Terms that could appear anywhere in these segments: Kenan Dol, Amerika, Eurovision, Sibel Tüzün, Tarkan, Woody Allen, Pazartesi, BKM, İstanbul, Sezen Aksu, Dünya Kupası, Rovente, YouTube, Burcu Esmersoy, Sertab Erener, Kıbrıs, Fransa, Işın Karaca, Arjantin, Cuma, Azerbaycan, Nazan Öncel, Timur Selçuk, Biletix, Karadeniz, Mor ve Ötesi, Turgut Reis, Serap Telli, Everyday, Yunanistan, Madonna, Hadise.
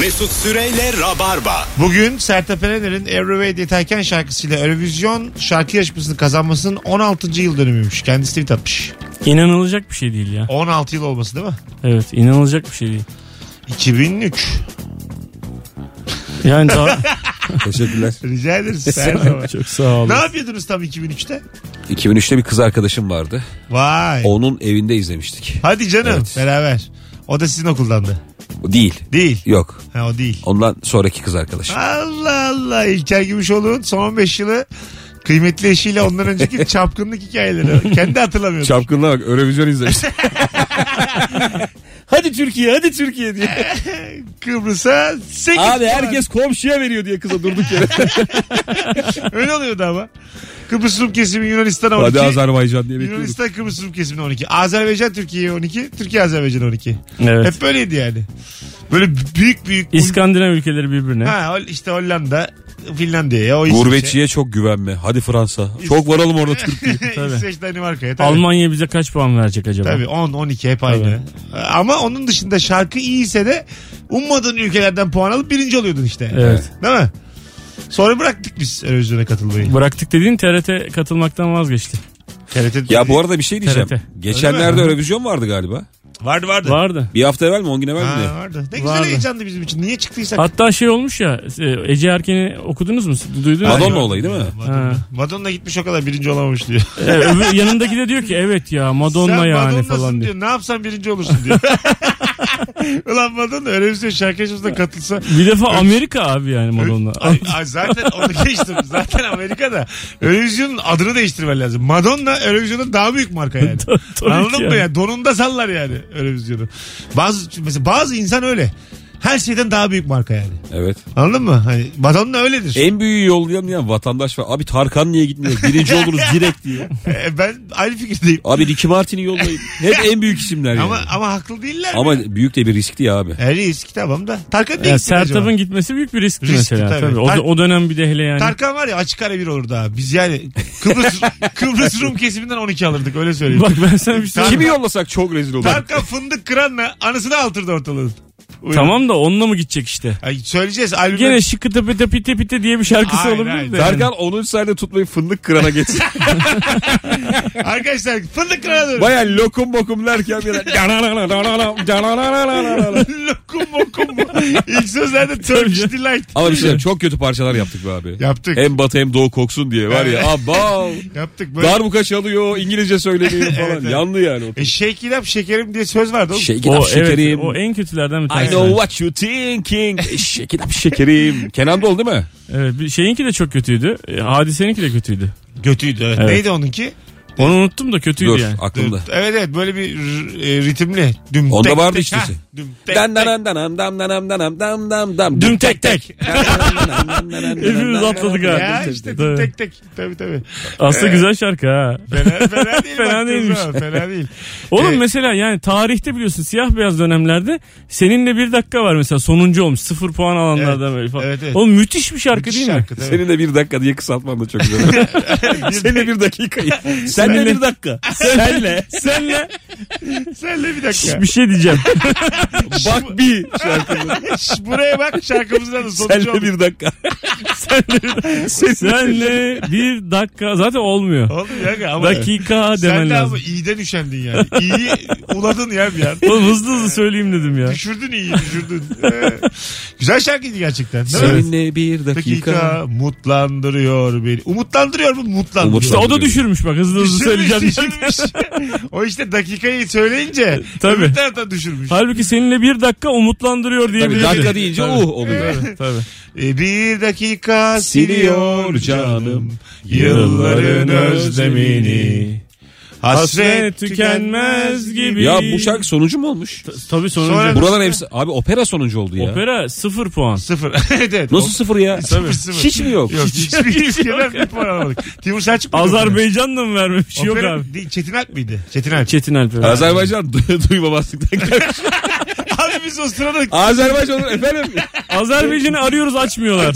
Mesut Süre ile Rabarba. Bugün Sertab Erener'in Everyday Tarkan şarkısıyla Eurovision şarkı yarışmasını kazanmasının 16. yıl dönümüymüş. Kendisi tweet atmış. İnanılacak bir şey değil ya. 16 yıl olması değil mi? Evet, inanılacak bir şey değil. 2003. Yani daha... Teşekkürler. Rica ederiz. Çok sağ olun. Ne yapıyordunuz tam 2003'te? 2003'te bir kız arkadaşım vardı. Vay. Onun evinde izlemiştik. Hadi canım, evet. Beraber. O da sizin okuldandı. O değil. Değil. Yok. Ha, o değil. Ondan sonraki kız arkadaşım. Allah Allah. İlker Gümüşoğlu'nun son 15 yılı kıymetli eşiyle ondan önceki çapkınlık hikayeleri. Kendi hatırlamıyordu. Çapkınlığa bak. Eurovision izlemiştim. Hadi Türkiye, hadi Türkiye diye. Kıbrıs'a 8 abi falan. Herkes komşuya veriyor diye kıza durduk yere. Öyle oluyordu ama. Kıbrıs Rum kesimi Yunanistan'a 12. Hadi Azerbaycan diye bekliyoruz. Yunanistan Kıbrıs Rum kesimine 12. Azerbaycan Türkiye'ye 12. Türkiye Azerbaycan 12. Evet. Hep böyleydi yani. Böyle büyük büyük. İskandinav ülkeleri birbirine. Ha işte Hollanda, Finlandiya'ya. Gurbetçiye çok güvenme. Hadi Fransa. Çok varalım orada Türkiye. İsveç, Danimarka'ya. Almanya bize kaç puan verecek acaba? Tabii 10, 12 hep aynı. Tabii. Ama onun dışında şarkı iyiyse de ummadığın ülkelerden puan alıp birinci oluyordun işte. Evet. Değil mi? Sonra bıraktık biz Eurovision'a katılmayı. Bıraktık dediğin TRT katılmaktan vazgeçti. TRT ya bu arada bir şey diyeceğim. TRT. Geçenlerde Eurovision vardı galiba. Vardı. Bir hafta evvel mi? 10 gün evvel mi? Vardı. Ne güzel heyecandı bizim için. Niye çıktıysak? Hatta şey olmuş ya. Ece Erken'i okudunuz mu? Duydunuz mu? Madonna olayı değil mi? Madonna gitmiş o kadar birinci olamamış diyor. Yanındaki de diyor ki evet ya Madonna sen yani falan diyor. Ne yapsan birinci olursun diyor. Ulan Madonna öyle bir şey şarkı yarışmasına katılsa. Bir defa Amerika abi yani Madonna. Ay, zaten onu geçtim. Zaten Amerika'da Eurovision'un adını değiştirmen lazım. Madonna Eurovision'un daha büyük marka yani. Anladın mı ya? Donunda sallar yani Eurovision'u. Bazı insan öyle. Her şeyden daha büyük marka yani. Evet. Anladın mı? Hani Madonna öyledir. En büyüğü yollayamayan vatandaş var. Abi Tarkan niye gitmiyor? Birinci oluruz direkt diye. Ben aynı fikirdeyim. Abi Ricky Martin'i yollayın. Hep en büyük isimler yani. Ama haklı değiller. Ama mi? Büyük de bir riskti ya abi. Risk tamam da. Tarkan niye gitmiyor acaba? Sertab'ın gitmesi büyük bir riskti mesela. Tabii. O dönem bir de hele yani. Tarkan var ya açık ara bir olur daha. Biz yani Kıbrıs Rum kesiminden 12 alırdık öyle söyleyeyim. Bak ben sana bir şey... Kimi yollasak çok rezil olur. Tarkan fındık kıranla anısını altırdı ortalığı. Uyur. Tamam da onunla mı gidecek işte? Ay, söyleyeceğiz. Albümün... Gene şıkıtı pite pite pite diye bir şarkısı olabilir de. Tarkan 10. saniye tutmayı fındık kırana geçsin. Arkadaşlar fındık kırana dönüyor. Baya lokum bokum derken. Lokum bokum. İlk sözlerde Turkish Delight. Ama bir şey çok kötü parçalar yaptık be abi. Yaptık. Hem batı hem doğu koksun diye var ya. Abav. Yaptık böyle. Darbuka çalıyor İngilizce söyleniyor falan. Evet. Yandı yani. Shake it up şekerim diye söz vardı. Shake it up şekerim. O en kötülerden bir tanesi. I know what you thinking. Shake it up şekerim. Kenan Dol değil mi? Evet. Şeyinki de çok kötüydü. Hadiseninki de kötüydü. Kötüydü evet. Neydi onunki? Onu unuttum da kötüydü dur, yani. Aklımda. Evet evet böyle bir ritimli. Düm onda tek vardı işte. Düm tek tek. Düm tek tek. Hepimiz atladık ha. Ya işte düm tek tek. Tabii. Aslında güzel şarkı ha. Fena değilmiş. Fena değil. Oğlum mesela yani tarihte biliyorsun siyah beyaz dönemlerde seninle bir dakika var mesela sonuncu olmuş. 0 puan alanlardan böyle falan. Oğlum müthiş bir şarkı değil mi? Seninle bir dakika diye kısaltman da çok güzel. Seninle bir dakikayı. Senle bir dakika. Senle bir dakika. Bir şey diyeceğim. Bak bir şarkımız. Buraya bak şarkımızdan da sonucu oldu. Senle bir dakika. Senle bir dakika. Zaten olmuyor. Olmuyor ama. Dakika demen lazım. Sen de ama iyiden üşendin yani. İyi uladın ya bir an. Oğlum hızlı söyleyeyim dedim ya. Düşürdün. Güzel şarkıydı gerçekten. Senle bir dakika. Mutlandırıyor beni. Umutlandırıyor mu? Mutlandırıyor. İşte o da düşürmüş bak hızlı söyleyeceğim. O işte dakikayı söyleyince tabii. Bir taraftan düşürmüş. Halbuki seninle bir dakika umutlandırıyor diye bir dakika deyince oluyor. Tabii. Bir dakika siliyor canım yılların özlemini. Hasret tükenmez gibi. Ya bu şarkı sonucu mu olmuş? Tabii sonucu. Buradan hepsi abi opera sonucu oldu ya. Opera 0 puan. 0. Evet. Nasıl 0 ya? 0. Hiç mi yok? Hiç yok. Bir puan alamadık. Timur Selçuk. Azerbaycan'da mı vermemiş? Opera, yok abi. Çetin Alp miydi? Çetin Alp. Azerbaycan duymamazlıktan gelmiş. Abi biz o sırada... Azerbaycan'ın efendim... Azerbaycan'ı arıyoruz açmıyorlar.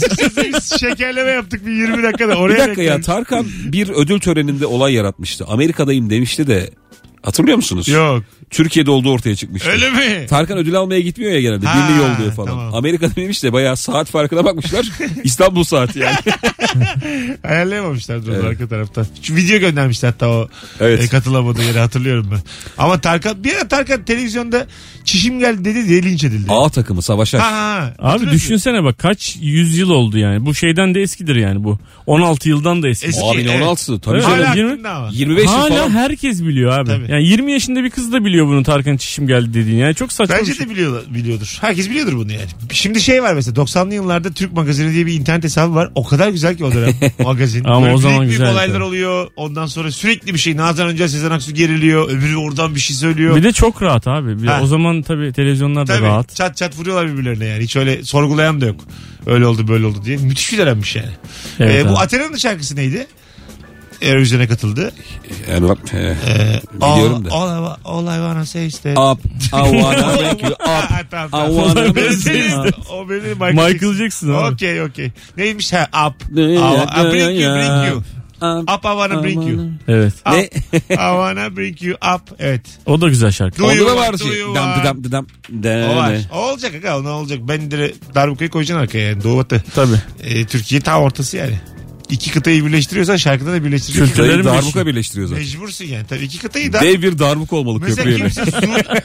Şekerleme yaptık bir 20 dakikada. Oraya bir dakika ya Tarkan bir ödül töreninde olay yaratmıştı. Amerika'dayım demişti de... Hatırlıyor musunuz? Yok. Türkiye'de olduğu ortaya çıkmıştı. Öyle mi? Tarkan ödül almaya gitmiyor ya genelde. Ha, birini yolluyor falan. Tamam. Amerika'da neymiş de bayağı saat farkına bakmışlar. İstanbul saati yani. Ayarlayamamışlar evet. Arka tarafta. Şu video göndermişti hatta o evet. Katılamadığı yere hatırlıyorum ben. Ama Tarkan bir ara Tarkan televizyonda çişim geldi dedi diye linç edildi. A takımı savaşar. Ha. Abi düşünsene bak kaç yüzyıl oldu yani. Bu şeyden de eskidir yani bu. 16 yıldan da eski. Abi evet. 16'sı tabii. Hala 25 yıl falan. Hala herkes biliyor abi. Tabii. Yani 20 yaşında bir kız da biliyor bunu Tarkan çişim geldi dediğini. Yani çok saçma. Bence de biliyordur. Herkes biliyordur bunu yani. Şimdi şey var mesela 90'lı yıllarda Türk Magazini diye bir internet hesabı var. O kadar güzel ki o dönem magazin. Ama böyle o zaman güzel. Büyük olaylar oluyor. Ondan sonra sürekli bir şey. Nazan Öncel, Sezen Aksu geriliyor. Öbürü oradan bir şey söylüyor. Bir de çok rahat abi. O zaman tabii televizyonlar da rahat. Çat çat vuruyorlar birbirlerine yani. Hiç öyle sorgulayan da yok. Öyle oldu böyle oldu diye. Müthiş bir dönemmiş yani. Evet, bu Athena'nın şarkısı neydi? Eurovision'a katıldı. Yani bak biliyorum da. All I wanna say is that. Up. I wanna make you up. I wanna make you up. O benim Michael Jackson. Okey okey. Neymiş ha? Up. I bring you bring you. Up I wanna bring you. Evet. Up, I wanna bring you up. Evet. O da güzel şarkı. Onda da var şey. Dam. O var. Olacak aga. Ne olacak? Ben de darbukayı koyacaksın arkaya. Yani. Doğu batı. Tabii. Türkiye tam ortası yani. İki kıtayı birleştiriyorsan şarkıda da birleştiriyorsun. Kıtayı darbuka birleştiriyorsan. Mecbursun yani. Tabii iki kıtayı da. Dev bir darbuka olmalı köprüye.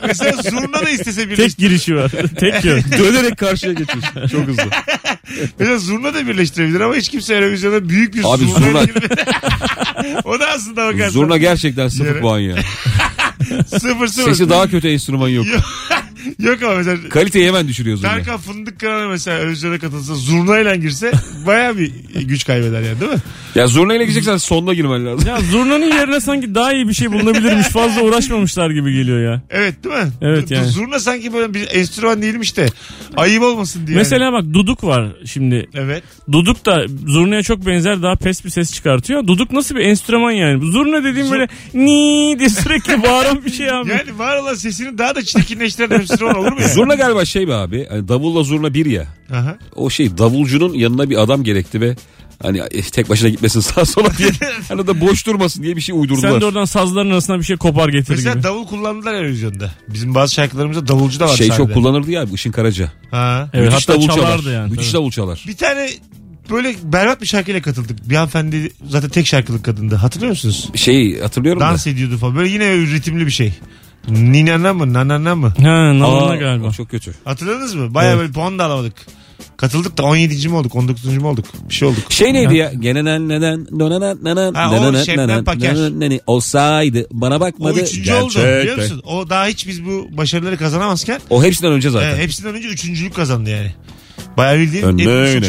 Mesela zurna da istese birleştiriyorsun. Tek girişi var. Tek yön. Dönerek karşıya geçiyorsun. Çok hızlı. Mesela zurna da birleştirebilir ama hiç kimse televizyonda büyük bir zurna. O da aslında bakarsın. Zurna gerçekten sıfır puan ya. Sıfır. Sesi daha kötü enstrüman yok. Yok ama mesela. Kaliteyi hemen düşürüyor zurna. Tarkan Fındık Kralı'na mesela Özcan'a katılsa zurnayla girse baya bir güç kaybeder yani değil mi? Ya zurnayla gireceksen sonuna girmen lazım. Ya zurnanın yerine sanki daha iyi bir şey bulunabilirmiş. Fazla uğraşmamışlar gibi geliyor ya. Evet değil mi? Evet yani. Zurna sanki böyle bir enstrüman değilmiş de ayıp olmasın diye. Mesela yani. Bak duduk var şimdi. Evet. Duduk da zurnaya çok benzer daha pes bir ses çıkartıyor. Duduk nasıl bir enstrüman yani? Zurna dediğim böyle nii diye sürekli bağıran bir şey abi. Yani var olan sesini daha da çirkinleştiren yani? Zurna galiba şey be abi hani davulla zurna bir ya. Aha. O şey davulcunun yanına bir adam gerekti ve hani tek başına gitmesin sağa sola diye hani da boş durmasın diye bir şey uydurdular. Sen de oradan sazların arasına bir şey kopar getir mesela gibi. Mesela davul kullandılar televizyonda. Bizim bazı şarkılarımızda davulcu da var. Şey sahnede. Çok kullanırdı ya Işın Karaca. Ha. Evet, müthiş davul çalardı yani. Müthiş tabii. Davul çalar. Bir tane böyle berbat bir şarkıyla katıldık. Bir hanımefendi zaten tek şarkılık kadındı. Hatırlıyor musunuz? Şey hatırlıyorum da. Dans ediyordu falan. Böyle yine ritimli bir şey. Nanana mı? Ha, nanana galiba. Çok kötü. Hatırladınız mı? Bayağı evet. Böyle puan da alamadık. Katıldık da 17. mi olduk, 19. mu olduk? Bir şey olduk. Şey neydi ya? Gene olsaydı bana bakmadı. O 3. oldu biliyor musun? O daha hiç biz bu başarıları kazanamazken. O hepsinden önce zaten. Hepsinden önce 3.lük kazandı yani. Bayağı bildiğin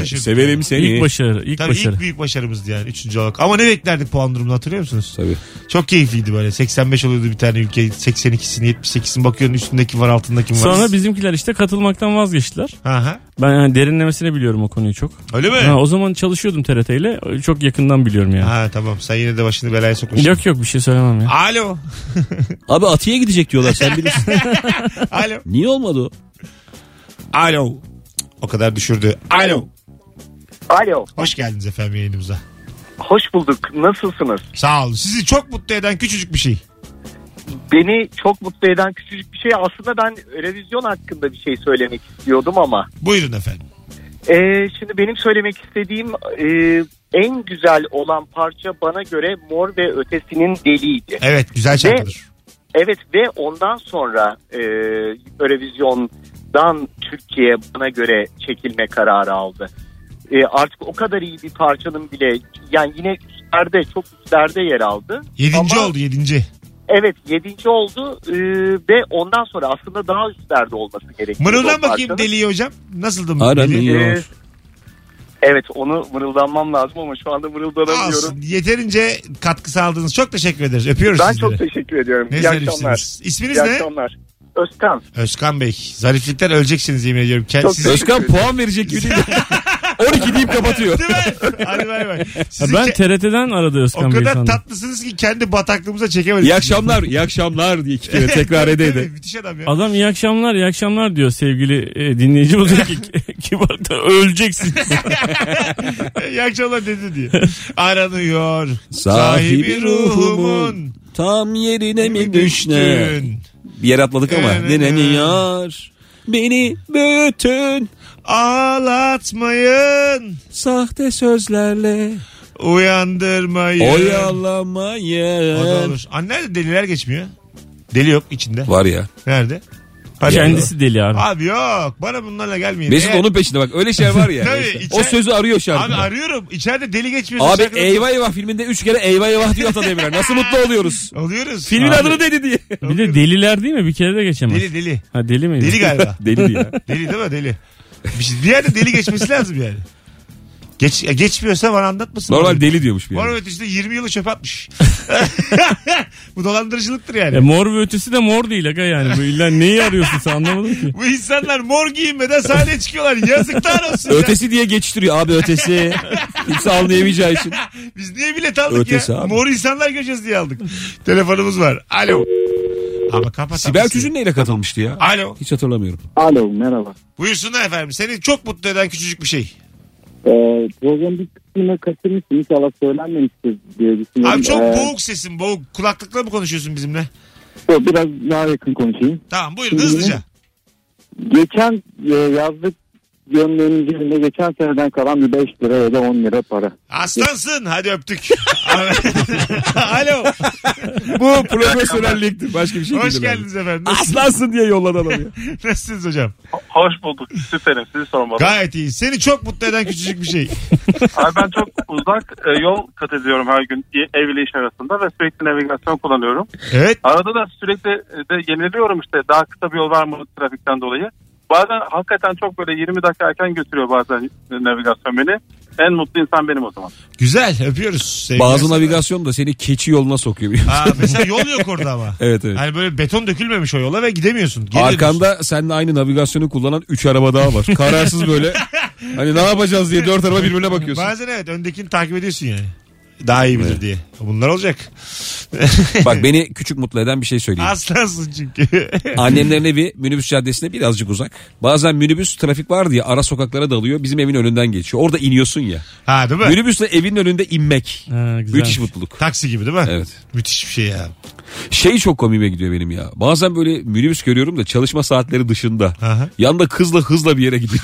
severim seni. İlk başarı. İlk büyük başarımızdı yani 3. olarak. Ama ne beklerdik puan durumunu hatırlıyor musunuz? Tabii. Çok keyifliydi böyle. 85 oluyordu bir tane ülke. 82'sini 78'ini bakıyorsun üstündeki var altındaki var. Sonra bizimkiler işte katılmaktan vazgeçtiler. Aha. Ben yani derinlemesine biliyorum o konuyu çok. Öyle mi? Ha, o zaman çalışıyordum TRT ile. Çok yakından biliyorum yani. Ha tamam sen yine de başını belaya sokmuşsun. Yok bir şey söylemem ya. Alo. Abi Atiye gidecek diyorlar sen bilirsin. Alo. Niye olmadı o? Alo. O kadar düşürdü. Alo. Hoş geldiniz efendim yayınımıza. Hoş bulduk. Nasılsınız? Sağ olun. Sizi çok mutlu eden küçücük bir şey. Beni çok mutlu eden küçücük bir şey. Aslında ben revizyon hakkında bir şey söylemek istiyordum ama. Buyurun efendim. Şimdi benim söylemek istediğim en güzel olan parça bana göre Mor ve Ötesi'nin Deliydi. Evet güzel şarkıdır. Evet ve ondan sonra revizyon Türkiye bana göre çekilme kararı aldı. Artık o kadar iyi bir parçanın bile yani yine çok üstlerde yer aldı. 7. oldu 7. Evet 7. oldu ve ondan sonra aslında daha üstlerde olması gerekiyor. Mırıldan bakayım Deli'yi hocam. Nasıldı Deli? Evet onu mırıldanmam lazım ama şu anda mırıldanamıyorum. Olsun, yeterince katkı sağladınız. Çok teşekkür ederiz. Öpüyoruz ben sizlere. Ben çok teşekkür ediyorum. Ne iyi akşamlar. İsminiz ne? İyi akşamlar. Özkan Bey. Zariflikten öleceksiniz yemin ediyorum. Özkan puan verecek gibi 12 deyip kapatıyor. Değil mi? Hadi bay. Ben TRT'den aradı Özkan Bey. O kadar tatlısınız ki kendi bataklığımıza çekemedik. İyi akşamlar diye iki kere tekrar edeydi. Müthiş adam ya. Adam iyi akşamlar diyor sevgili dinleyici. O da ki kibarda öleceksin. İyi akşamlar dedi diye. Aranıyor sahibi ruhumun. tam yerine mi düştün? Bir yer atladık ama. Deneniyor beni bütün. Ağlatmayın. Sahte sözlerle. Uyandırmayın. Oyalamayın. O da olur. Nerede deliler geçmiyor? Deli yok içinde. Var ya. Nerede? Kendisi deli abi. Abi yok, bana bunlarla gelmeyin. Mesut onun peşinde bak, öyle şey var ya. Tabii, işte. O sözü arıyor şarkıda. Abi arıyorum, içeride deli geçmiyor. Abi eyvah eyvah filminde 3 kere eyvah eyvah diyor Atademir'e. Nasıl mutlu oluyoruz? Oluyoruz. Filmin abi. Adını dedi diye. Bir de deliler değil mi? Bir kere de geçemez. Deli. Ha deli mi? Deli galiba. Deli ya. Deli değil mi? Deli. Bir yerde deli geçmesi lazım yani. Geçmiyorsa bana anlatmasın. Normal deli diyormuş bir. Mor ve Ötesi de 20 yılı çöp atmış. Bu dolandırıcılıktır yani. Mor ve Ötesi de mor değil aga yani. Bu illa neyi arıyorsun sen, anlamadım ki. Bu insanlar mor giyinmeden sahneye çıkıyorlar. Yazıklar olsun. Ötesi ya. Diye geçtiriyor abi, ötesi. Kimse anlayamayacağı için. Biz niye bilet aldık ötesi ya? Abi. Mor insanlar göreceğiz diye aldık. Telefonumuz var. Alo. Ama kapat. Sibel Tüzün neyle katılmıştı ya? Alo. Hiç hatırlamıyorum. Alo, merhaba. Buyursunlar efendim. Seni çok mutlu eden küçücük bir şey. Programın bir kısmına kaçırmışsın. İnşallah söylenmemiştir diye düşünüyorum. Abi çok boğuk sesin, boğuk. Kulaklıkla mı konuşuyorsun bizimle? Yok, biraz daha yakın konuşayım. Tamam, buyurun. Şimdi hızlıca. Geçen yazlık gömleğinin cebinde geçen seneden kalan bir 5 lira ya da 10 lira para. Aslansın, hadi öptük. Alo. Bu profesyonelliktir, başka bir şey değil. Hoş geldiniz efendim. Aslansın diye yollanan adam ya. Nasılsınız hocam? Hoş bulduk, süperim, sizi sormadım. Gayet iyi. Seni çok mutlu eden küçücük bir şey. Abi ben çok uzak yol kat ediyorum her gün ev ile iş arasında ve sürekli navigasyon kullanıyorum. Evet. Arada da sürekli de yeniliyorum işte, daha kısa bir yol var mı trafikten dolayı. Bazen hakikaten çok böyle 20 dakika erken götürüyor bazen navigasyon beni. En mutlu insan benim o zaman. Güzel, öpüyoruz. Bazı navigasyon da seni keçi yoluna sokuyor. Aa, mesela yol yok orada ama. Evet. Yani böyle beton dökülmemiş o yola ve gidemiyorsun. Arkanda seninle aynı navigasyonu kullanan 3 araba daha var. Kararsız böyle. Hani ne yapacağız diye 4 araba birbirine bakıyorsun. Bazen evet, öndekini takip ediyorsun yani. Daha iyi bilir evet. Diye. Bunlar olacak. Bak, beni küçük mutlu eden bir şey söyleyeyim. Aslansın çünkü. Annemlerin evi minibüs caddesine birazcık uzak. Bazen minibüs trafik var diye ara sokaklara dalıyor. Bizim evin önünden geçiyor. Orada iniyorsun ya. Ha, değil mi? Minibüsle evin önünde inmek. Ha, müthiş mutluluk. Taksi gibi değil mi? Evet. Müthiş bir şey ya. Şey çok komiğime gidiyor benim ya. Bazen böyle minibüs görüyorum da çalışma saatleri dışında. Aha. Yanda kızla hızla bir yere gidiyor.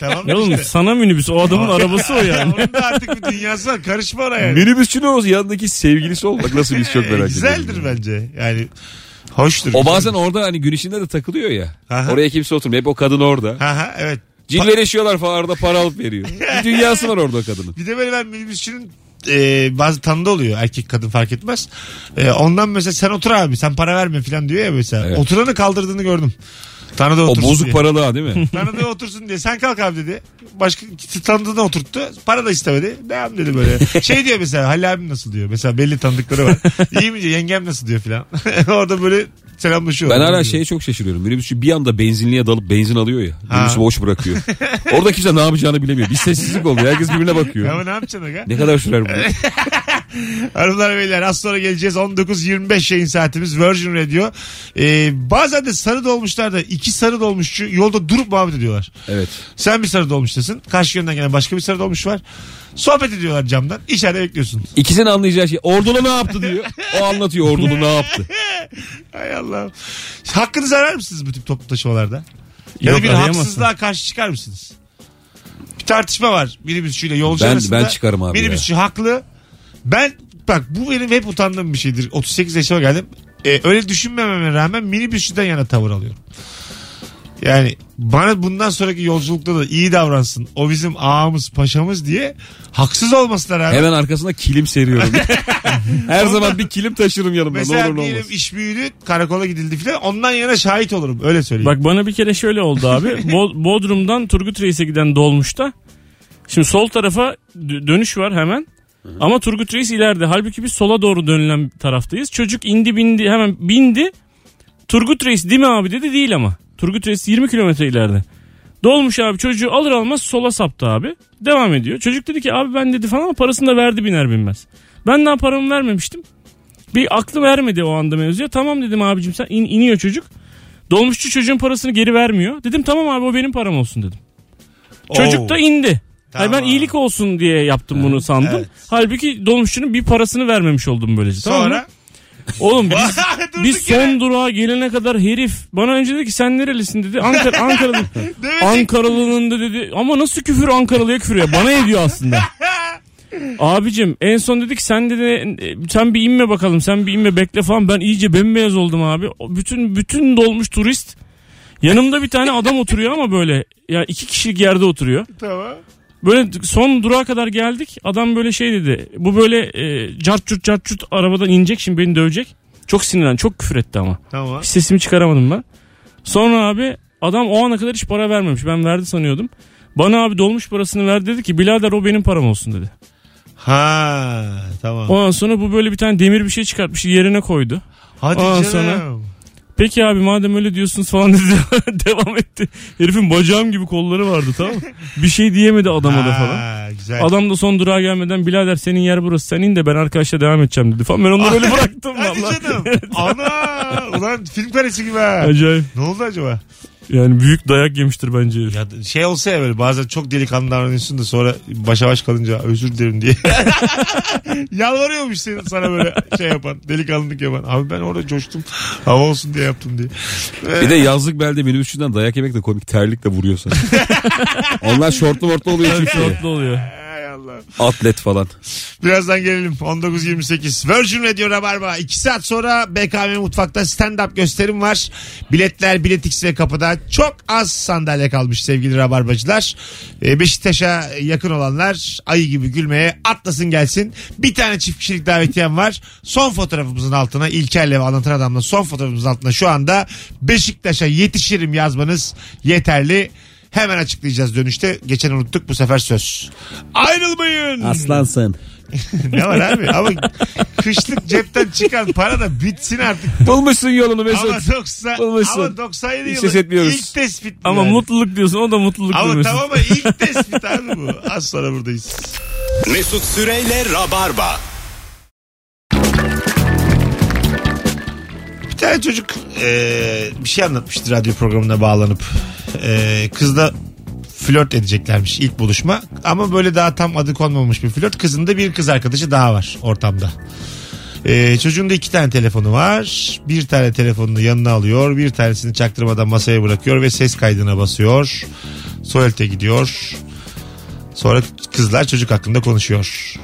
Tamam. Ya oğlum, sana minibüs o adamın arabası o yani. Onun da artık bir dünyası var. Karışma oraya. Minibüsçü ne olsun, yanındaki sevgilisi olmak nasıl, biz çok merak ediyoruz. Güzeldir yani. Bence yani, hoştur. O bazen orada hani gün içinde de takılıyor ya. Aha. Oraya kimse oturmuyor, hep o kadın orada. Aha, evet. Cilveleşiyorlar falan, arada para alıp veriyor. Bir dünyası var orada o kadının. Bir de böyle ben minibüsçünün bazı tanıda oluyor, erkek kadın fark etmez. Ondan mesela sen otur abi, sen para verme falan diyor ya mesela. Evet. Oturanı kaldırdığını gördüm. Tanıda otursun. O bozuk paralı değil mi? Tanıda otursun diye. Sen kalk abi dedi. Başka tanıdığına oturttu. Para da istemedi. Devam dedi böyle. Şey diyor mesela, Halil abim nasıl diyor. Mesela belli tanıdıkları var. İyi mi diyor, yengem nasıl diyor filan. Orada böyle selamlaşıyor. Ben hala şeye çok şaşırıyorum. Minibüsçü bir anda benzinliğe dalıp benzin alıyor ya. Minibüsü boş bırakıyor. Orada kimse ne yapacağını bilemiyor. Bir sessizlik oluyor. Herkes birbirine bakıyor. Ama ne yapacaksın aga? Ne kadar sürer bu? Hanımlar beyler, az sonra geleceğiz. 19.25 yayın saatimiz, Virgin Radio. Bazen de sarı dolmuşlar da, iki sarı dolmuşçu yolda durup muhabbet ediyorlar. Evet. Sen bir sarı dolmuştasın. Karşı yönden gelen başka bir sarı dolmuş var. Sohbet ediyorlar camdan. İçeride bekliyorsun. İkisinin anlayacağı şey, ordulu ne yaptı diyor. O anlatıyor ordulu ne yaptı. Hay Allah'ım. Hakkınızı arar mısınız bu tip toplu taşımalarda? Ya da bir haksızlığa karşı çıkar mısınız? Bir tartışma var minibüsçüyle yolcu arasında. Ben çıkarım abi. Minibüsçü haklı. Ben bak, bu benim hep utandığım bir şeydir. 38 yaşıma geldim. Öyle düşünmememe rağmen minibüsçüden yana tavır alıyorum. Yani bana bundan sonraki yolculukta da iyi davransın. O bizim ağamız, paşamız diye haksız olmasınlar abi. Hemen arkasına kilim seriyorum. Her zaman bir kilim taşırım yanımda. Mesela ne olur, diyelim iş büyüdü, karakola gidildi filan. Ondan yana şahit olurum, öyle söyleyeyim. Bak bana bir kere şöyle oldu abi. Bodrum'dan Turgut Reis'e giden dolmuşta. Şimdi sol tarafa dönüş var hemen. Hı-hı. Ama Turgut Reis ileride. Halbuki biz sola doğru dönülen taraftayız. Çocuk indi hemen bindi. Turgut Reis değil mi abi dedi, değil ama. Turgut Reis 20 kilometre ileride. Dolmuş abi, çocuğu alır almaz sola saptı abi. Devam ediyor. Çocuk dedi ki abi ben dedi falan, ama parasını da verdi biner binmez. Ben daha paramı vermemiştim. Bir aklı vermedi o anda mevzuya. Tamam dedim abicim, sen iniyor çocuk. Dolmuşçu çocuğun parasını geri vermiyor. Dedim tamam abi, o benim param olsun dedim. Oo. Çocuk da indi. Tamam. Ben iyilik olsun diye yaptım, evet, bunu sandım. Evet. Halbuki dolmuşçunun bir parasını vermemiş oldum böylece. Sonra? Tamam mı? Oğlum biz son durağa gelene kadar herif bana önce dedi ki sen nerelisin dedi. Ankara'nın Ankaralı'nın da dedi. Ama nasıl küfür Ankaralı'ya küfür ya? Bana ediyor aslında. Abicim en son dedik sen dedi sen bir inme bakalım sen bir inme bekle falan, ben iyice bembeyaz oldum abi. Bütün dolmuş turist. Yanımda bir tane adam oturuyor ama böyle ya yani 2 kişilik yerde oturuyor. Tamam. Böyle son durağa kadar geldik. Adam böyle şey dedi. Bu böyle cart çut arabadan inecek şimdi beni dövecek. Çok sinirlen, çok küfür etti ama. Tamam. Hiç sesimi çıkaramadım ben. Sonra abi adam o ana kadar hiç para vermemiş. Ben verdi sanıyordum. Bana abi dolmuş parasını verdi, dedi ki birader o benim param olsun dedi. Ha tamam. Ondan sonra bu böyle bir tane demir bir şey çıkartmış yerine koydu. Hadi ondan canım. Sonra, peki abi madem öyle diyorsunuz falan dedi. Devam etti. Herifin bacağım gibi kolları vardı, tamam. Bir şey diyemedi adama da falan. Güzel. Adam da son durağa gelmeden birader senin yer burası, sen in de ben arkadaşla devam edeceğim dedi falan. Ben onları öyle bıraktım vallahi. Hadi canım. Ana ulan film karesi gibi ha. Acayip. Ne oldu acaba? Yani büyük dayak yemiştir bence. Ya şey olsa ya böyle bazen çok delikanlı davranıyorsun da sonra başa baş kalınca özür dilerim diye. Yalvarıyormuş sana böyle şey yapan, delikanlılık yapan. Abi ben orada coştum, hava olsun diye yaptım diye. Bir de yazlık belde minibüsçüden dayak yemek de komik, terlikle vuruyorsun. Onlar şortlu mortlu oluyor çünkü. Şortlu oluyor. Atlet falan. Birazdan gelelim. 19.28 Virgin Radio Rabarba. 2 saat sonra BKM Mutfak'ta stand-up gösterim var. Biletler Biletix ve kapıda çok az sandalye kalmış sevgili Rabarbacılar. Beşiktaş'a yakın olanlar ayı gibi gülmeye atlasın gelsin. Bir tane çift kişilik davetiyem var. Son fotoğrafımızın altına İlker'le ve Anlatan Adam'la son fotoğrafımızın altına şu anda Beşiktaş'a yetişirim yazmanız yeterli. Hemen açıklayacağız dönüşte. Geçen unuttuk, bu sefer söz. Ayrılmayın. Aslansın. Ne var abi? Ama kışlık cepten çıkan para da bitsin artık. Bulmuşsun yolunu Mesut. Ama 97 yılı ilk tespit. Ama yani. Mutluluk diyorsun, o da mutluluk. Ama tamam ama ilk tespit abi bu. Az sonra buradayız. Mesut Süre'yle Rabarba. Bir tane çocuk bir şey anlatmıştı radyo programına bağlanıp. Kızla flört edeceklermiş ilk buluşma ama böyle daha tam adı konmamış bir flört. Kızın da bir kız arkadaşı daha var ortamda. Çocuğun da 2 tane telefonu var. Bir tane telefonunu yanına alıyor, bir tanesini çaktırmadan masaya bırakıyor ve ses kaydına basıyor. Tuvalete gidiyor. Sonra kızlar çocuk hakkında konuşuyor.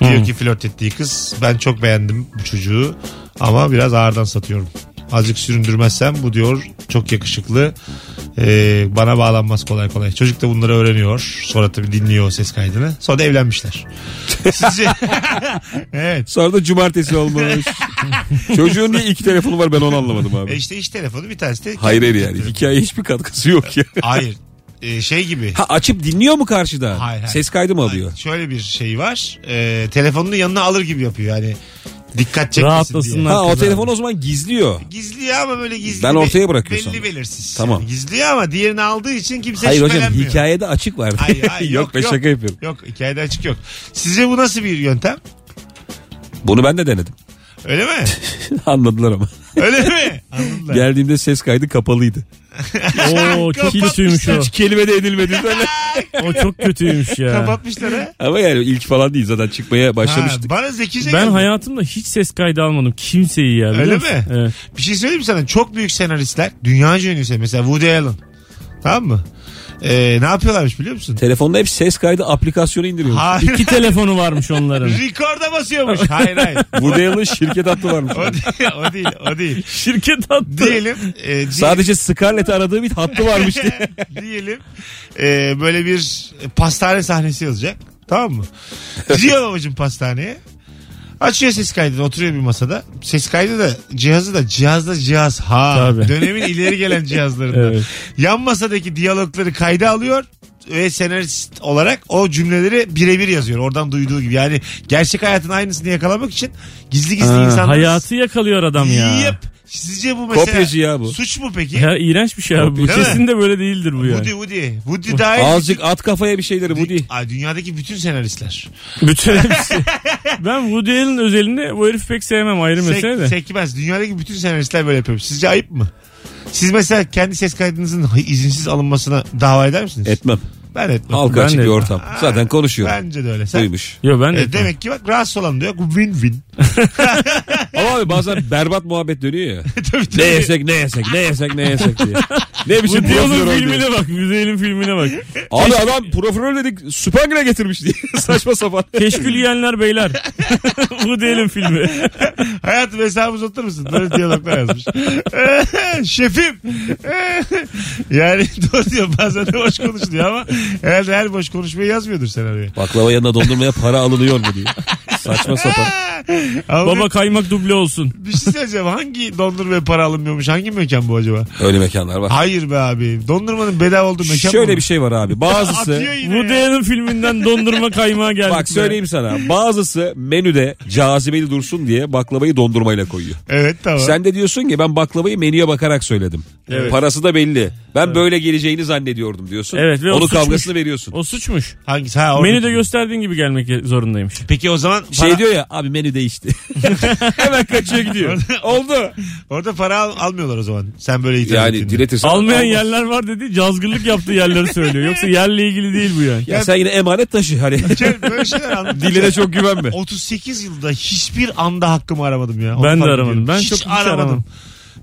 Diyor ki flört ettiği kız, ben çok beğendim bu çocuğu ama biraz ağırdan satıyorum. Azıcık süründürmezsem bu diyor çok yakışıklı, bana bağlanmaz kolay kolay. Çocuk da bunları öğreniyor. Sonra tabii dinliyor ses kaydını. Sonra da evlenmişler. Sizce... Evet. Sonra da cumartesi olmuş. Çocuğun niye 2 telefonu var, ben onu anlamadım abi. İşte iş telefonu, bir tanesi de... Hayır yani hikayeye hiçbir katkısı yok ya. Hayır. Şey gibi. Ha, açıp dinliyor mu karşıda? Hayır. Ses kaydı mı alıyor? Hayır. Şöyle bir şey var. Telefonunu yanına alır gibi yapıyor yani. Dikkat çekmesin diye. Ha, o telefonu o zaman gizliyor. Gizliyor ama böyle gizli. Ben ortaya bırakıyorsam. Belli belirsiz. Tamam. Yani gizliyor ama diğerini aldığı için kimse şüphelenmiyor. Hayır hocam, hikayede açık var. Hayır, yok ben şaka yapıyorum. Yok, hikayede açık yok. Sizce bu nasıl bir yöntem? Bunu ben de denedim. Öyle mi? Anladılar ama. Öyle mi? Anladılar. Geldiğimde ses kaydı kapalıydı. Oo, çok kötüymüş o. Hiç kelime de edilmedi. O çok kötüymüş ya. Kapatmışlar ha. Ama yani ilk falan değil, zaten çıkmaya başlamıştık. Ha, bana zekice ben geldi. Hayatımda hiç ses kaydı almadım. Kimseyi ya. Öyle mi? Evet. Bir şey söyleyeyim sana. Çok büyük senaristler, dünyaca ünlü, mesela Woody Allen. Tamam mı? Ne yapıyorlarmış biliyor musun? Telefonda hep ses kaydı aplikasyonu indiriyormuş. Hayır. 2 telefonu varmış onların. Rekorda basıyormuş. Hayır. Burada yalnız şirket hattı varmış. O değil. Şirket hattı. Diyelim. Sadece Scarlett'i aradığı bir hattı varmış diye. Diyelim. Böyle bir pastane sahnesi yazacak. Tamam mı? Gidiyor babacığım pastaneye. Açıyor ses kaydını, oturuyor bir masada. Ses kaydı da cihazda cihaz. Ha, tabii. Dönemin ileri gelen cihazlarında. Evet. Yan masadaki diyalogları kayda alıyor ve senarist olarak o cümleleri birebir yazıyor. Oradan duyduğu gibi. Yani gerçek hayatın aynısını yakalamak için gizli insanlar. Hayatı yakalıyor adam ya. Sizce bu mesela kopyacı ya bu. Suç mu peki? Ya iğrenç bir şey abi. Bu kesin de böyle değildir bu yani. Woody daha azıcık at kafaya bir şeyleri Woody. Ay, dünyadaki bütün senaristler. Bütün hepsi. Ben Woody Allen'ın özelinde bu herifi pek sevmem, ayrı mesele de. Sekmez. Dünyadaki bütün senaristler böyle yapıyor. Sizce ayıp mı? Siz mesela kendi ses kaydınızın izinsiz alınmasına dava eder misiniz? Etmem. Ben etmem. Halka açık bir ortam. Zaten konuşuyor. Bence de öyle. Sen... Duymuş. Yo, ben de demek ki bak rahatsız olan diyor. Win-win. Ama abi bazen berbat muhabbet dönüyor ya. Tabii. Ne yesek diye. Ne biçim Woody Allen filmine bak. Woody Allen filmine bak. Abi adam profiterol dedik Süpangre getirmiş diye. Saçma sapan. Keşkül yiyenler beyler. Woody Allen filmi. Hayatım hesabımız oturur musun? Böyle diyaloglar yazmış. Şefim. Yani doğru diyor, bazen de boş konuşuluyor ama herhalde her boş konuşmayı yazmıyordur senaryoya. Baklava yanına dondurmaya para alınıyor mu diyor. Saçma sapan. Baba kaymak duble olsun. Bir şey söyleyeceğim. Hangi dondurmaya para alınmıyormuş? Hangi mekan bu acaba? Öyle mekanlar var. Hayır be abi. Dondurmanın bedava olduğu mekan. Şöyle bir şey var abi. Bazısı Woody Allen filminden dondurma kaymağı geldi. Bak söyleyeyim sana. Bazısı menüde cazibeli dursun diye baklavayı dondurmayla koyuyor. Evet tamam. Sen de diyorsun ki ben baklavayı menüye bakarak söyledim. Evet. Parası da belli. Ben böyle geleceğini zannediyordum diyorsun. Evet, ve onun kavgasını veriyorsun. O suçmuş. Hangisi? Ha, menüde gösterdiğin gibi gelmek zorundaymış. Peki o zaman şey diyor ya abi menü değişti. Hemen kaçıyor gidiyor. Oldu. Orada para almıyorlar o zaman. Sen böyle yani diretirsen. Almayan yerler var dedi. Cazgırlık yaptığı yerleri söylüyor. Yoksa yerle ilgili değil bu yani. Ya sen yine emanet taşı hani. Böyle şeyler anlatacağım. Diline çok güvenme. 38 yılda hiçbir anda hakkımı aramadım ya. Ben de aramadım. Ben hiç aramadım.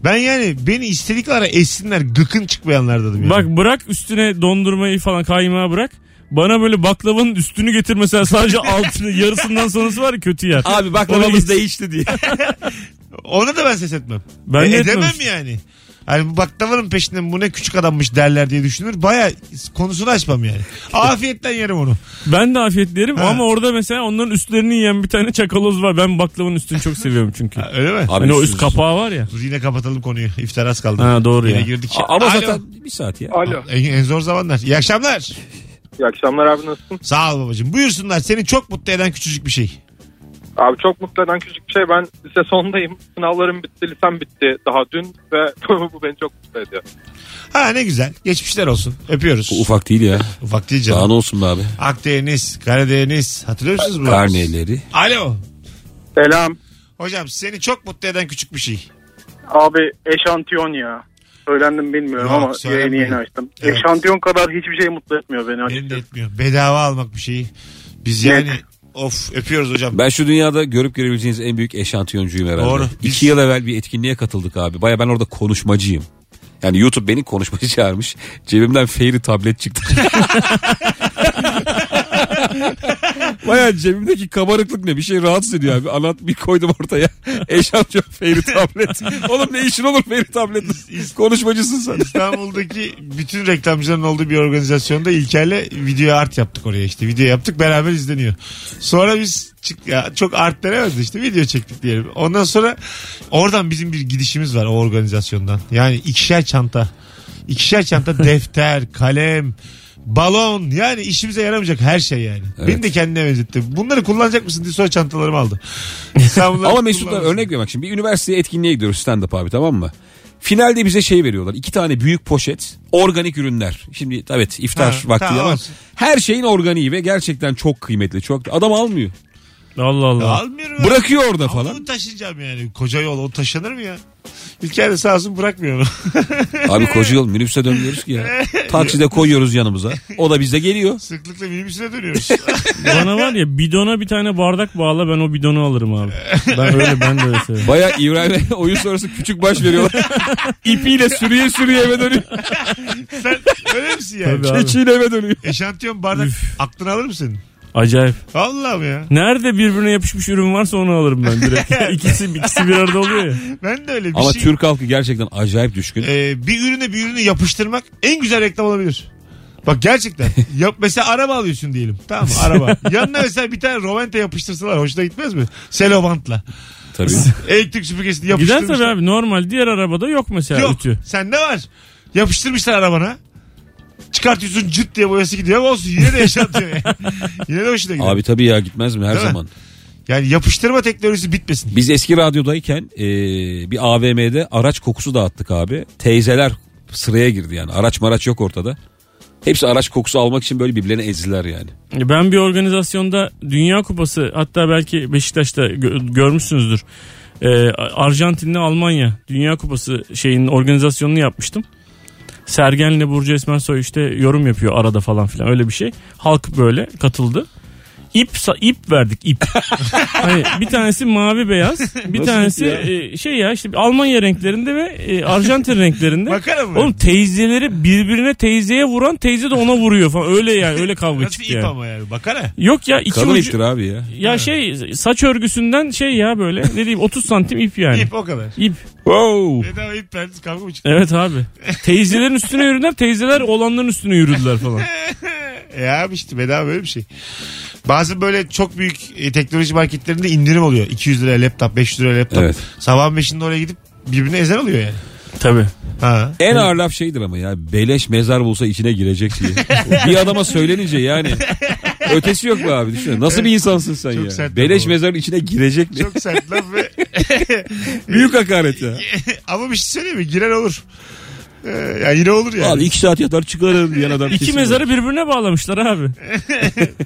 Ben yani beni istedik ara essinler gıkın çıkmayanlardadım yani. Bak bırak üstüne dondurmayı falan kaymağı bırak. Bana böyle baklavanın üstünü getir mesela, sadece altını yarısından sonrası var ya, kötü yer. Abi baklavamız değişti diye. Ona da ben ses etmem. Ben edemem yani. Hani bu baklavanın peşinden bu ne küçük adammış derler diye düşünür. Baya konusunu açmam yani. Afiyetten yerim onu. Ben de afiyet yerim ama orada mesela onların üstlerini yiyen bir tane çakaloz var. Ben baklavanın üstünü çok seviyorum çünkü. Ha, öyle mi? Abi hani o üst kapağı var ya. Dur yine kapatalım konuyu. İftara az kaldı. Ha, doğru yine ya. Girdik. Ama alo. Zaten bir saat ya. Alo. En zor zamanlar. İyi akşamlar. İyi akşamlar abi, nasılsın? Sağ ol babacığım. Buyursunlar, seni çok mutlu eden küçücük bir şey. Abi çok mutlu eden küçük bir şey, ben lise sondayım. Sınavlarım bitti, lisem bitti daha dün ve bu beni çok mutlu ediyor. Ha ne güzel. Geçmişler olsun. Öpüyoruz. Bu ufak değil ya. Ufak değil canım. Daha ne olsun be abi. Akdeniz, Karadeniz. Hatırlıyor musunuz bunu? Karneleri. Alo. Selam. Hocam seni çok mutlu eden küçük bir şey. Abi eşantiyon ya. Söylendim bilmiyorum yok, ama yeni açtım. Evet. Eşantiyon kadar hiçbir şey mutlu etmiyor beni. Beni de etmiyor. Bedava almak bir şeyi. Biz yani of öpüyoruz hocam. Ben şu dünyada görüp görebileceğiniz en büyük eşantiyoncuyum herhalde. Doğru. 2 yıl evvel bir etkinliğe katıldık abi. Baya ben orada konuşmacıyım. Yani YouTube beni konuşmacı çağırmış. Cebimden Fairy tablet çıktı. Baya cebimdeki kabarıklık ne bir şey rahatsız ediyor abi. Anlat bir koydum ortaya. Eşantiyon Fairy tablet. Oğlum ne işin olur Fairy tablet? Konuşmacısın sen. İstanbul'daki bütün reklamcıların olduğu bir organizasyonda İlker'le video art yaptık oraya işte. Video yaptık, beraber izleniyor. Sonra biz çok art denemezdi işte, video çektik diyelim. Ondan sonra oradan bizim bir gidişimiz var o organizasyondan. Yani ikişer çanta defter, kalem, balon, yani işimize yaramayacak her şey yani. Evet. Beni de kendine benzetti. Bunları kullanacak mısın diye sonra çantalarımı aldı. Ama Mesut'la örnek vermek şimdi bir üniversiteye etkinliğe gidiyoruz, stand up abi, tamam mı? Finalde bize şey veriyorlar. 2 tane büyük poşet organik ürünler. Şimdi evet iftar vakti ama olsun. Her şeyin organiği ve gerçekten çok kıymetli. Çok adam almıyor. Allah Allah. Almıyorum. Bırakıyor orada ama falan. Onu taşıyacağım yani. Koca yol o taşınır mı ya? İlker de sağ olsun bırakmıyor. Abi koca yol minibüse dönmüyoruz ki ya. Takside koyuyoruz yanımıza. O da bize geliyor. Sıklıkla minibüse dönüyoruz. Bana var ya, bidona bir tane bardak bağla, ben o bidonu alırım abi. Ben de öyle seviyorum. Baya İbrahim'e oyun sonrası küçük baş veriyorlar. İpiyle sürüye eve dönüyor. Sen öyle misin yani? Keçiyle eve dönüyor. Eşantiyon bardak aklını alır mısın? Acayip. Allah'ım ya. Nerede birbirine yapışmış ürün varsa onu alırım ben direkt. İkisi bir arada oluyor ya. Ben de öyle bir şey. Ama Türk halkı gerçekten acayip düşkün. Bir ürüne bir ürünü yapıştırmak en güzel reklam olabilir. Bak gerçekten. Mesela araba alıyorsun diyelim. Tamam mı? Araba. Yanına mesela bir tane Rovente yapıştırsalar hoşuna gitmez mi? Selobantla. Tabii. Elektrik süpürgesini yapıştırmışlar. Gider tabii abi, normal. Diğer arabada yok mesela. Yok. Ütü. Sende var. Yapıştırmışlar arabana. Çıkartıyorsun cüt diye boyası gidiyor ama olsun yine de yaşatıyor. Yine de hoşuna gidiyor. Abi tabii ya, gitmez mi her değil zaman? Mi? Yani yapıştırma teknolojisi bitmesin. Biz eski radyodayken bir AVM'de araç kokusu dağıttık abi. Teyzeler sıraya girdi yani, araç maraç yok ortada. Hepsi araç kokusu almak için böyle birbirlerini ezdiler yani. Ben bir organizasyonda Dünya Kupası, hatta belki Beşiktaş'ta görmüşsünüzdür. Arjantin'le Almanya Dünya Kupası şeyinin organizasyonunu yapmıştım. Sergen'le Burcu Esmersoy işte yorum yapıyor arada falan filan, öyle bir şey. Halk böyle katıldı. İp verdik, ip. Hani bir tanesi mavi beyaz, bir nasıl tanesi ya? Şey ya işte Almanya renklerinde ve Arjantin renklerinde. Bakalım mı? Oğlum teyzeleri birbirine, teyzeye vuran teyze de ona vuruyor falan. Öyle yani, öyle kavga çıktı ya. Nasıl ip ama yani, bakana. Yok ya, iki kadın ucu. İptir abi ya. Ya evet. Şey saç örgüsünden şey ya böyle ne diyeyim 30 santim ip yani. İp o kadar. İp. Wow. Bedava ip ben kavga mı çıktı? Evet abi. Teyzelerin üstüne yürüdüler, teyzeler olanların üstüne yürüdüler falan. Ya işte bedava böyle bir şey. Bazen böyle çok büyük teknoloji marketlerinde indirim oluyor. 200 liraya laptop, 500 liraya laptop. Evet. Sabahın 5'inde oraya gidip birbirine ezen oluyor yani. Tabii. Ha. En ağır laf şeydir ama ya, beleş mezar bulsa içine girecek diye. Bir adama söylenince yani. Ötesi yok mu abi? Düşünün. Nasıl evet. Bir insansın sen çok ya? Beleş mezarın içine girecek mi? Çok sert laf ve... Büyük hakaret ya. Ama bir şey söyleyeyim mi? Giren olur. Yani yine olur yani. Abi 2 saat yatar çıkarım diyen adam. 2 mezarı birbirine bağlamışlar abi.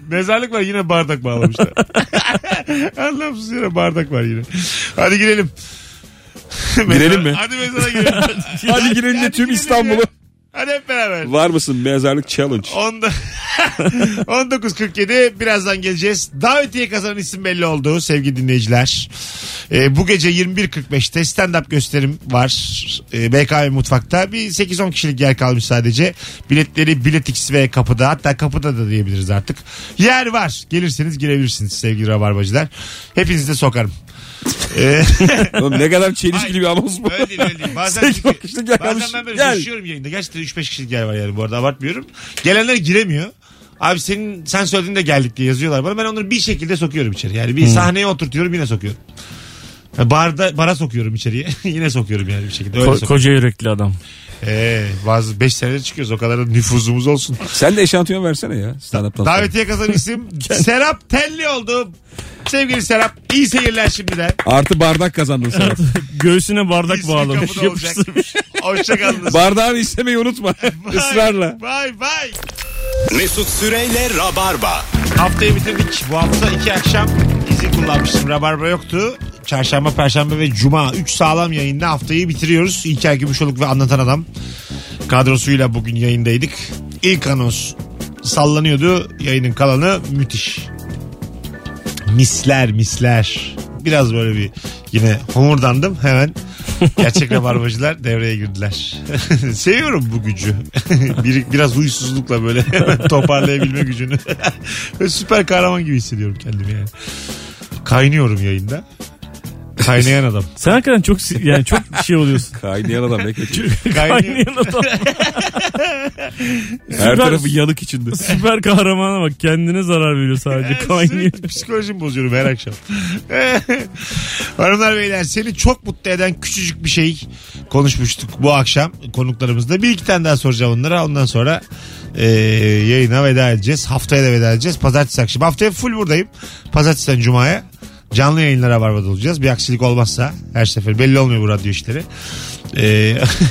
Mezarlık var, yine bardak bağlamışlar. Anlamsız yere bardak var yine. Hadi girelim. Girelim mi? Hadi mezara girelim. Hadi girelim de tüm İstanbul'u. Hadi hep beraber. Var mısın mezarlık challenge? 19.47 birazdan geleceğiz. Davetiye kazanan isim belli oldu sevgili dinleyiciler. Bu gece 21.45'te stand-up gösterim var. BKM Mutfak'ta. Bir 8-10 kişilik yer kalmış sadece. Biletleri Biletix ve kapıda. Hatta kapıda da diyebiliriz artık. Yer var. Gelirseniz girebilirsiniz sevgili rabarbacılar. Hepinizi de sokarım. Oğlum ne kadar çelişkili bir anons bu. Öyle değil, öyle değil. Bazen ben böyle düşüyorum yayında. Gerçekten 3-5 kişilik yer var yani, bu arada abartmıyorum. Gelenler giremiyor. Abi sen söylediğinde geldik diye yazıyorlar bana. Ben onları bir şekilde sokuyorum içeri. Yani bir sahneye oturtuyorum, yine sokuyorum. Bara sokuyorum içeriye. Yine sokuyorum yani bir şekilde. Koca yürekli adam. Bazı 5 senedir çıkıyoruz, o kadar da nüfuzumuz olsun. Sen de eşantiyon versene ya. Davetiye kazanan isim Serap Telli oldu. Sevgili Serap, iyi seyirler şimdiden. Artı bardak kazandın Serap. Göğsüne bardak bağlamış, yapıştırmış. Hoşçakalın. Bardağını istemeyi unutma. Bye, ısrarla. Bay bay. Mesut Süreyle Rabarba. Haftayı bitirdik. Bu hafta 2 akşam izin kullanmıştım. Rabarba yoktu. Çarşamba, Perşembe ve Cuma 3 sağlam yayında haftayı bitiriyoruz. İlker Gümüşoluk ve Anlatan Adam kadrosuyla bugün yayındaydık. İlk anons sallanıyordu. Yayının kalanı müthiş. Misler. Biraz böyle bir yine homurdandım hemen. Gerçek rabarbacılar devreye girdiler. Seviyorum bu gücü. Biraz huysuzlukla böyle toparlayabilme gücünü. Süper kahraman gibi hissediyorum kendimi yani. Kaynıyorum yayında. Kaynayan adam. Sen hakikaten çok şey oluyorsun. Kaynayan adam. Kaynayan adam. Her tarafı yanık içinde. Süper kahramana bak, kendine zarar veriyor sadece. Kaynıyor. Psikolojimi bozuyorum her akşam. Hanımlar beyler, seni çok mutlu eden küçücük bir şey konuşmuştuk bu akşam konuklarımızla. Bir iki tane daha soracağım onlara. Ondan sonra yayına veda edeceğiz. Haftaya da veda edeceğiz. Pazartesi akşam. Haftaya full buradayım. Pazartesiden Cuma'ya. Canlı yayınlara Rabarba'da olacağız. Bir aksilik olmazsa, her sefer belli olmuyor bu radyo işleri.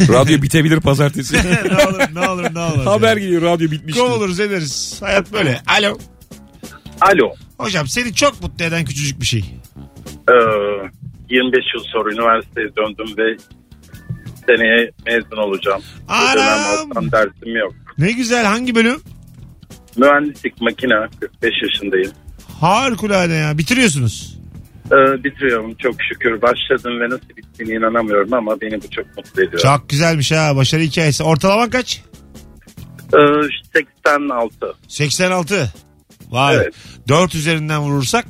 Radyo bitebilir pazartesi. Ne olur. Haber geliyor, radyo bitmiştir. Kovuluruz, ederiz. Hayat böyle. Alo. Hocam, seni çok mutlu eden küçücük bir şey. 25 yıl sonra üniversiteye döndüm ve seneye mezun olacağım. Anam. Dersim yok. Ne güzel. Hangi bölüm? Mühendislik, makine. 45 yaşındayım. Harikulade ya. Bitiriyorsunuz. Bitiriyorum çok şükür. Başladım ve nasıl bittiğine inanamıyorum ama beni bu çok mutlu ediyor. Çok güzelmiş ha. Başarı hikayesi. Ortalaman kaç? 86. 86? Vay. Evet. 4 üzerinden vurursak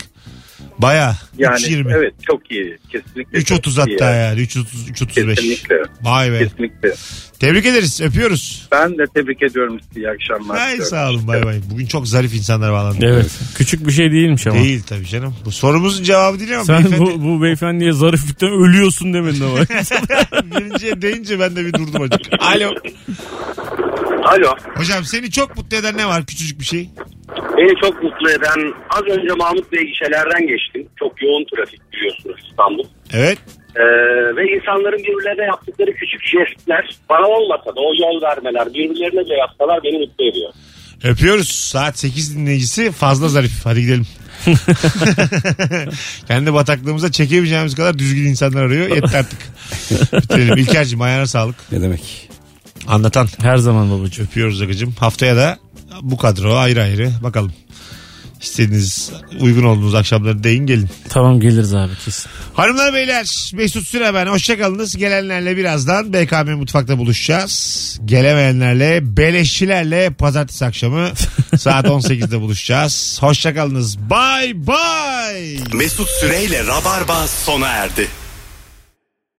baya. Yani 3.20. Evet, çok iyi. Kesinlikle. 3.30 hatta yani. 3.35. Kesinlikle. Vay be. Kesinlikle. Tebrik ederiz. Öpüyoruz. Ben de tebrik ediyorum sizi. İyi akşamlar. Ay, sağ olun. Bay bay. Bugün çok zarif insanlar bağlandı. Evet. Küçük bir şey değilmiş ama. Değil tabii canım. Bu sorumuzun cevabı değil ama. Sen beyefendi... bu beyefendiye zariflikten ölüyorsun demedin ama. Birinciye deyince ben de bir durdum acık. Alo. Hocam, seni çok mutlu eden ne var? Küçücük bir şey. Beni çok mutlu eden, az önce Mahmut Bey gişelerden geçtim. Çok yoğun trafik, biliyorsunuz İstanbul. Evet. Ve insanların birbirlerine yaptıkları küçük jestler, bana olmasa da o yol vermeler, birbirlerine de yapsalar beni mutlu ediyor. Öpüyoruz. Saat 8 dinleyicisi fazla zarif. Hadi gidelim. Kendi bataklığımıza çekemeyeceğimiz kadar düzgün insanlar arıyor. Yeter artık. Bitirelim. İlker'cim, ayağına sağlık. Ne demek? Anlatan. Her zaman babacığım. Öpüyoruz Akıcığım. Haftaya da bu kadro ayrı ayrı. Bakalım. İstediğiniz, uygun olduğunuz akşamları deyin, gelin. Tamam, geliriz abi kesin. Hanımlar beyler, Mesut Süre ben, hoşçakalınız. Gelenlerle birazdan BKM Mutfak'ta buluşacağız. Gelemeyenlerle, beleşçilerle pazartesi akşamı saat 18'de buluşacağız. Hoşçakalınız, bye bye. Mesut Süre ile Rabarba sona erdi.